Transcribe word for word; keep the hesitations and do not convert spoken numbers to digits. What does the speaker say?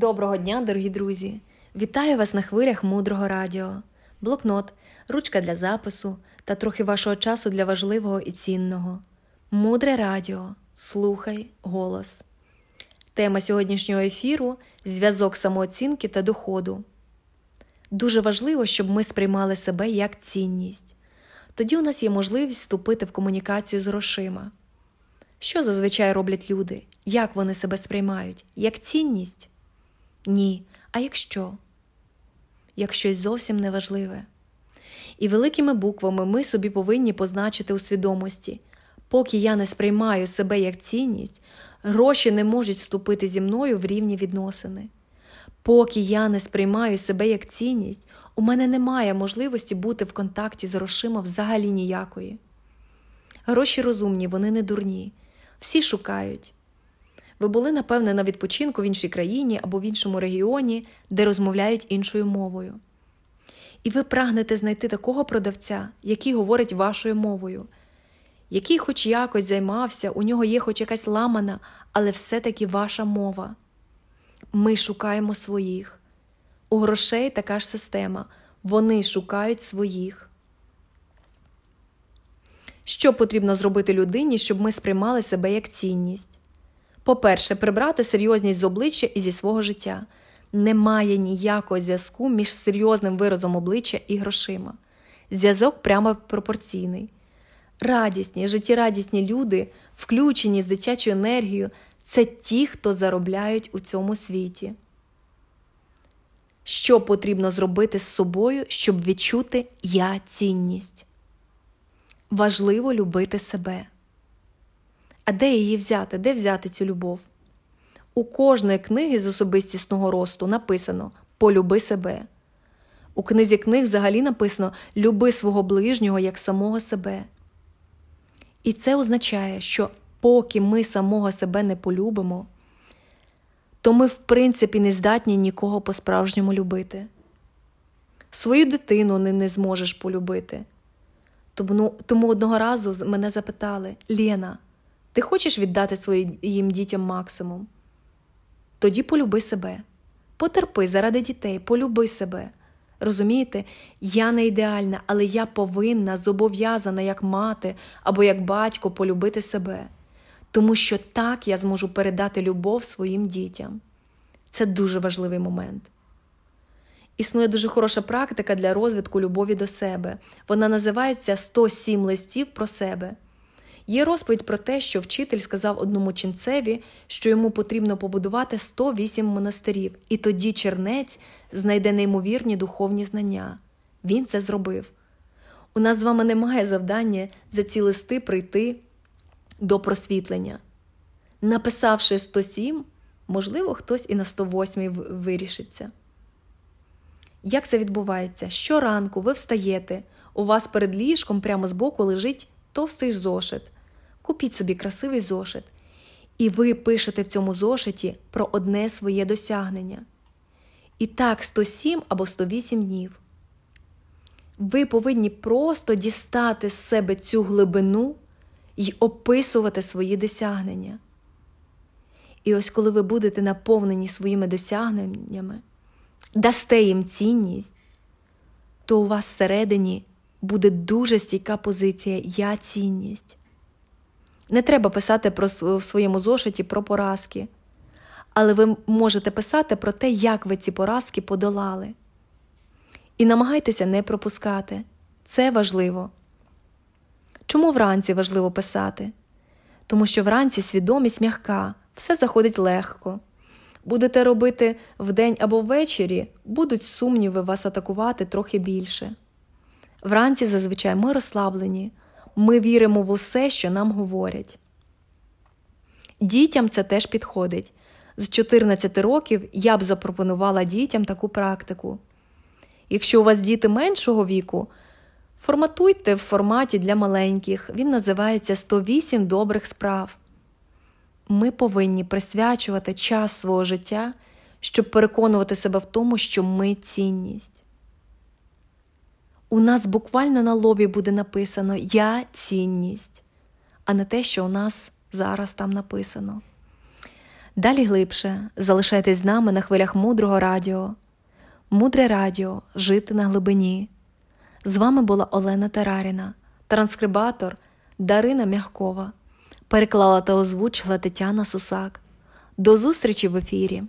Доброго дня, дорогі друзі! Вітаю вас на хвилях Мудрого Радіо. Блокнот, ручка для запису та трохи вашого часу для важливого і цінного. Мудре Радіо. Слухай голос. Тема сьогоднішнього ефіру – зв'язок самооцінки та доходу. Дуже важливо, щоб ми сприймали себе як цінність. Тоді у нас є можливість вступити в комунікацію з грошима. Що зазвичай роблять люди? Як вони себе сприймають? Як цінність? Ні. А якщо? Як щось зовсім неважливе. І великими буквами ми собі повинні позначити у свідомості. Поки я не сприймаю себе як цінність, гроші не можуть вступити зі мною в рівні відносини. Поки я не сприймаю себе як цінність, у мене немає можливості бути в контакті з грошима взагалі ніякої. Гроші розумні, вони не дурні. Всі шукають. Ви були, напевне, на відпочинку в іншій країні або в іншому регіоні, де розмовляють іншою мовою. І ви прагнете знайти такого продавця, який говорить вашою мовою, який хоч якось займався, у нього є хоч якась ламана, але все-таки ваша мова. Ми шукаємо своїх. У грошей така ж система. Вони шукають своїх. Що потрібно зробити людині, щоб ми сприймали себе як цінність? По-перше, прибрати серйозність з обличчя і зі свого життя. Немає ніякого зв'язку між серйозним виразом обличчя і грошима. Зв'язок прямо пропорційний. Радісні, життєрадісні люди, включені з дитячою енергією, це ті, хто заробляють у цьому світі. Що потрібно зробити з собою, щоб відчути «я цінність»? Важливо любити себе. А де її взяти? Де взяти цю любов? У кожної книги з особистісного росту написано «полюби себе». У книзі книг взагалі написано «люби свого ближнього як самого себе». І це означає, що поки ми самого себе не полюбимо, то ми в принципі не здатні нікого по-справжньому любити. Свою дитину не, не зможеш полюбити. Тому, тому одного разу мене запитали: «Лєна, ти хочеш віддати своїм дітям максимум? Тоді полюби себе. Потерпи заради дітей, полюби себе». Розумієте, я не ідеальна, але я повинна, зобов'язана як мати або як батько полюбити себе. Тому що так я зможу передати любов своїм дітям. Це дуже важливий момент. Існує дуже хороша практика для розвитку любові до себе. Вона називається сто сім листів про себе. Є розповідь про те, що вчитель сказав одному ченцеві, що йому потрібно побудувати сто вісім монастирів, і тоді чернець знайде неймовірні духовні знання. Він це зробив. У нас з вами немає завдання за ці листи прийти до просвітлення. Написавши сто сім, можливо, хтось і на сто восьмий вирішиться. Як це відбувається? Щоранку ви встаєте, у вас перед ліжком прямо збоку лежить товстий зошит. Купіть собі красивий зошит. І ви пишете в цьому зошиті про одне своє досягнення. І так сто сім або сто вісім днів. Ви повинні просто дістати з себе цю глибину і описувати свої досягнення. І ось коли ви будете наповнені своїми досягненнями, дасте їм цінність, то у вас всередині буде дуже стійка позиція «я цінність». Не треба писати про, в своєму зошиті про поразки, але ви можете писати про те, як ви ці поразки подолали. І намагайтеся не пропускати. Це важливо. Чому вранці важливо писати? Тому що вранці свідомість м'яка, все заходить легко. Будете робити вдень або ввечері, будуть сумніви вас атакувати трохи більше. Вранці зазвичай ми розслаблені, ми віримо в усе, що нам говорять. Дітям це теж підходить. З чотирнадцяти років я б запропонувала дітям таку практику. Якщо у вас діти меншого віку, форматуйте в форматі для маленьких. Він називається «сто вісім добрих справ». Ми повинні присвячувати час свого життя, щоб переконувати себе в тому, що ми цінність. У нас буквально на лобі буде написано «я цінність», а не те, що у нас зараз там написано. Далі глибше. Залишайтесь з нами на хвилях Мудрого Радіо. Мудре Радіо. Жити на глибині. З вами була Олена Тараріна, транскрибатор Дарина Мягкова. Переклала та озвучила Тетяна Сусак. До зустрічі в ефірі!